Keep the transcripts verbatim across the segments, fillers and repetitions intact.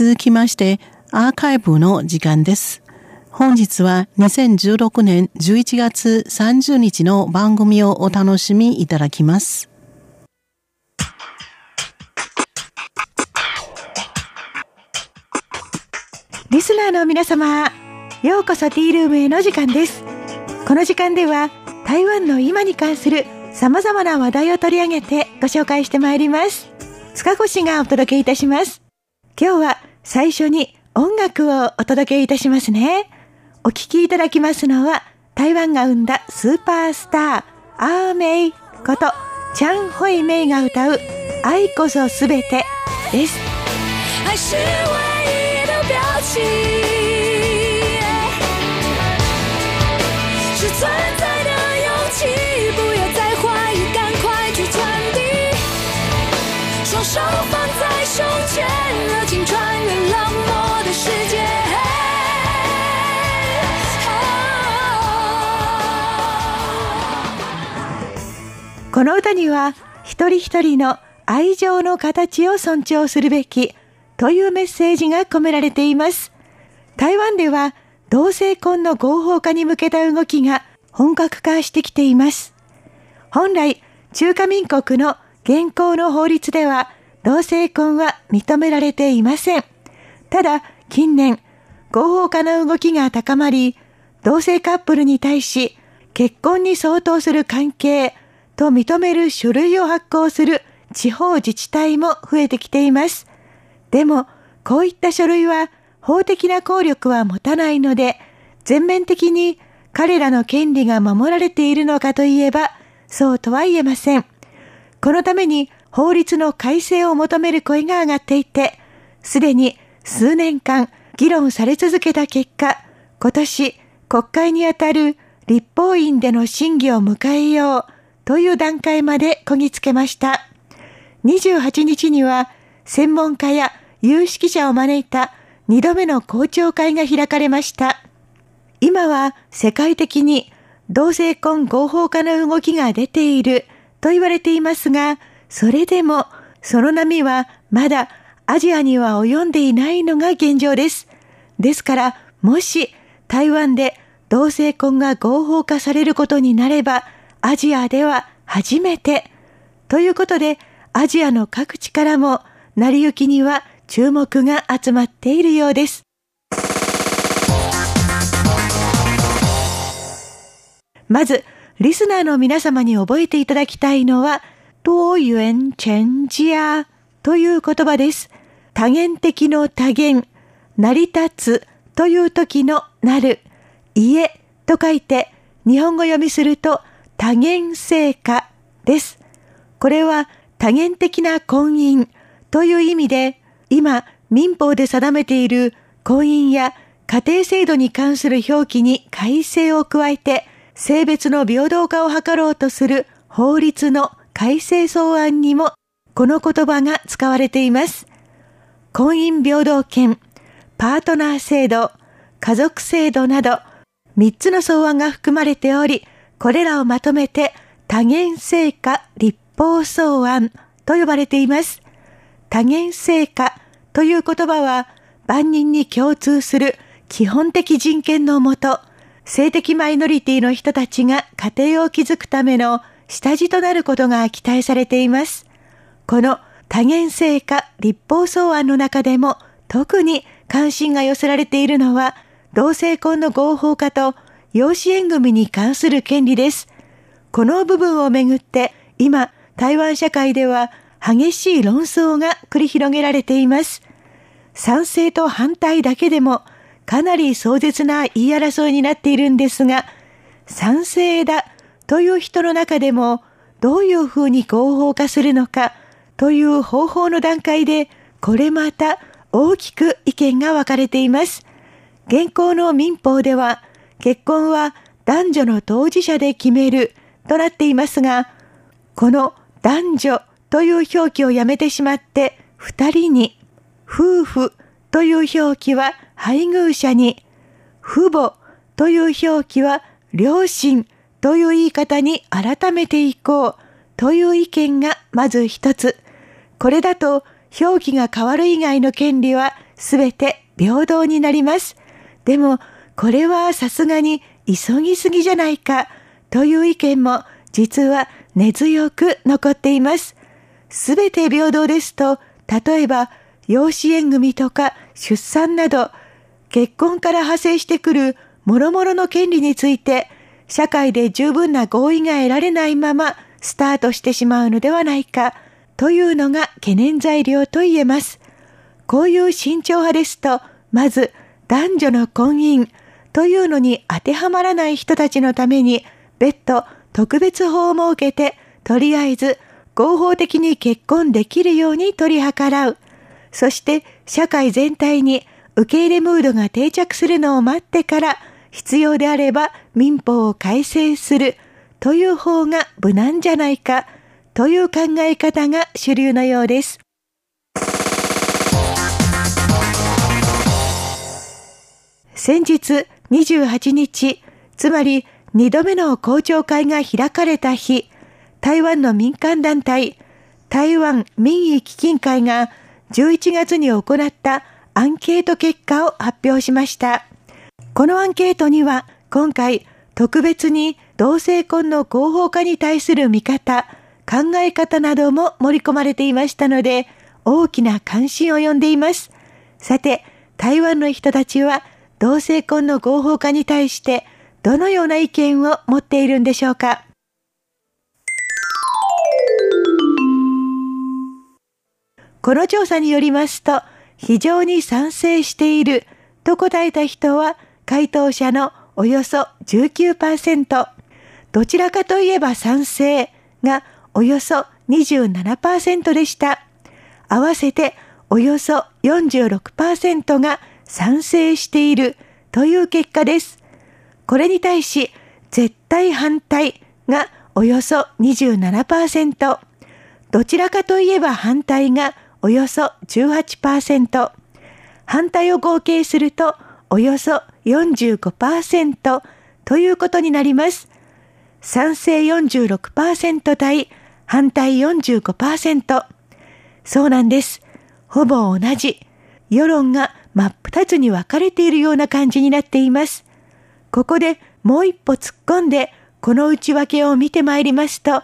続きましてアーカイブの時間です。本日はにせんじゅうろくねんじゅういちがつさんじゅうにちの番組をお楽しみいただきます。リスナーの皆様、ようこそティールームへの時間です。この時間では台湾の今に関する様々な話題を取り上げてご紹介してまいります。塚越がお届けいたします。今日は最初に音楽をお届けいたしますね。お聴きいただきますのは台湾が生んだスーパースターアーメイことチャン・ホイメイが歌う愛こそすべてです。愛是唯一的表情，是存在的勇气，不要再怀疑，赶快去传递，双手放在胸前，热情穿越冷漠的世界。この歌には一人一人の愛情の形を尊重するべきというメッセージが込められています。台湾では同性婚の合法化に向けた動きが本格化してきています。本来中華民国の現行の法律では同性婚は認められていません。ただ近年合法化の動きが高まり、同性カップルに対し結婚に相当する関係と認める書類を発行する地方自治体も増えてきています。でもこういった書類は法的な効力は持たないので、全面的に彼らの権利が守られているのかといえばそうとは言えません。このために法律の改正を求める声が上がっていて、すでに数年間議論され続けた結果、今年国会にあたる立法院での審議を迎えようという段階までこぎつけました。にじゅうはちにちには専門家や有識者を招いたにどめの公聴会が開かれました。今は世界的に同性婚合法化の動きが出ていると言われていますが、それでもその波はまだアジアには及んでいないのが現状です。ですからもし台湾で同性婚が合法化されることになればアジアでは初めてということで、アジアの各地からも成り行きには注目が集まっているようです。まずリスナーの皆様に覚えていただきたいのは、多元成家という言葉です。多元的の多元、成り立つという時のなる、家と書いて日本語読みすると多元成家です。これは多元的な婚姻という意味で、今民法で定めている婚姻や家庭制度に関する表記に改正を加えて、性別の平等化を図ろうとする法律の改正草案にもこの言葉が使われています。婚姻平等権、パートナー制度、家族制度などみっつの草案が含まれており、これらをまとめて多元成家立法草案と呼ばれています。多元成家という言葉は万人に共通する基本的人権のもと、性的マイノリティの人たちが家庭を築くための下地となることが期待されています。この多元成家立法草案の中でも特に関心が寄せられているのは、同性婚の合法化と養子縁組に関する権利です。この部分をめぐって今台湾社会では激しい論争が繰り広げられています。賛成と反対だけでもかなり壮絶な言い争いになっているんですが、賛成だという人の中でもどういうふうに合法化するのかという方法の段階で、これまた大きく意見が分かれています。現行の民法では結婚は男女の当事者で決めるとなっていますが、この男女という表記をやめてしまってふたりに、夫婦という表記は配偶者に、父母という表記は両親という言い方に改めていこうという意見がまず一つ。これだと表記が変わる以外の権利はすべて平等になります。でもこれはさすがに急ぎすぎじゃないかという意見も実は根強く残っています。すべて平等ですと、例えば養子縁組とか出産など結婚から派生してくる諸々の権利について社会で十分な合意が得られないままスタートしてしまうのではないかというのが懸念材料と言えます。こういう慎重派ですと、まず男女の婚姻というのに当てはまらない人たちのために別途特別法を設けて、とりあえず合法的に結婚できるように取り計らう。そして社会全体に受け入れムードが定着するのを待ってから必要であれば民法を改正するという方が無難じゃないかという考え方が主流のようです。先日にじゅうはちにち、つまりにどめの公聴会が開かれた日、台湾の民間団体、台湾民意基金会がじゅういちがつに行ったアンケート結果を発表しました。このアンケートには今回特別に同性婚の合法化に対する見方、考え方なども盛り込まれていましたので、大きな関心を呼んでいます。さて、台湾の人たちは同性婚の合法化に対してどのような意見を持っているんでしょうか。この調査によりますと、非常に賛成していると答えた人は回答者のおよそ じゅうきゅうパーセント、 どちらかといえば賛成がおよそ にじゅうななパーセント でした。合わせておよそ よんじゅうろくパーセント が賛成しているという結果です。これに対し絶対反対がおよそ にじゅうななパーセント、 どちらかといえば反対がおよそ じゅうはちパーセント、 反対を合計するとおよそ よんじゅうごパーセント ということになります。賛成 よんじゅうろくパーセント 対反対 よんじゅうごパーセント、 そうなんです。ほぼ同じ。世論が真っ二つに分かれているような感じになっています。ここでもう一歩突っ込んでこの内訳を見てまいりますと、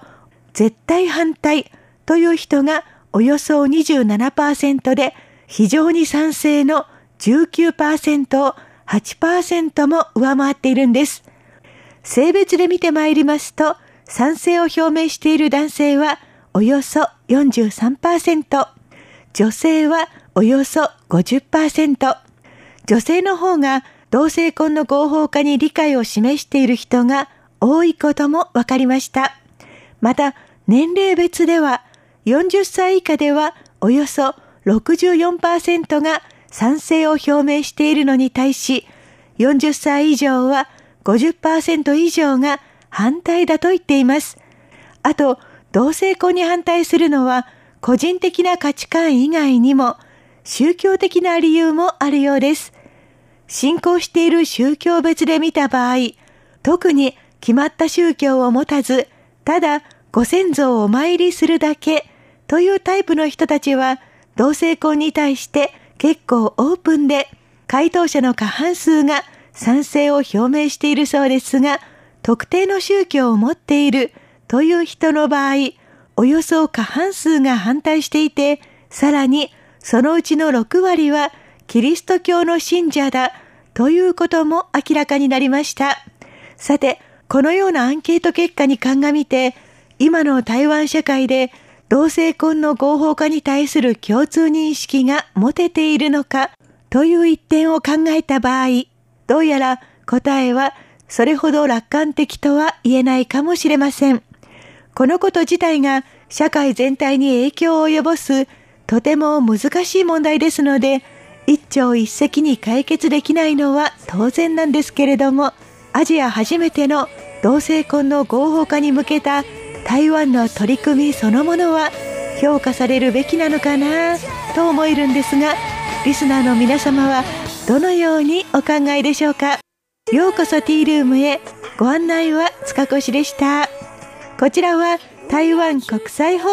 絶対反対という人がおよそ にじゅうななパーセント で、非常に賛成の じゅうきゅうパーセント を はちパーセント も上回っているんです。性別で見てまいりますと、賛成を表明している男性はおよそ よんじゅうさんパーセント、 女性はおよそ ごじゅっパーセント、 女性の方が同性婚の合法化に理解を示している人が多いことも分かりました。また、年齢別ではよんじゅっさい以下ではおよそ ろくじゅうよんパーセント が賛成を表明しているのに対し、よんじゅっさい以上は ごじゅっパーセント 以上が反対だと言っています。あと、同性婚に反対するのは個人的な価値観以外にも宗教的な理由もあるようです。信仰している宗教別で見た場合、特に決まった宗教を持たず、ただご先祖をお参りするだけというタイプの人たちは、同性婚に対して結構オープンで、回答者の過半数が賛成を表明しているそうですが、特定の宗教を持っているという人の場合、およそ過半数が反対していて、さらにそのうちのろくわりはキリスト教の信者だということも明らかになりました。さて、このようなアンケート結果に鑑みて、今の台湾社会で同性婚の合法化に対する共通認識が持てているのかという一点を考えた場合、どうやら答えはそれほど楽観的とは言えないかもしれません。このこと自体が社会全体に影響を及ぼすとても難しい問題ですので、一朝一夕に解決できないのは当然なんですけれども、アジア初めての同性婚の合法化に向けた台湾の取り組みそのものは評価されるべきなのかなと思えるんですが、リスナーの皆様はどのようにお考えでしょうか。ようこそティールームへ。ご案内は塚越でした。こちらは台湾国際放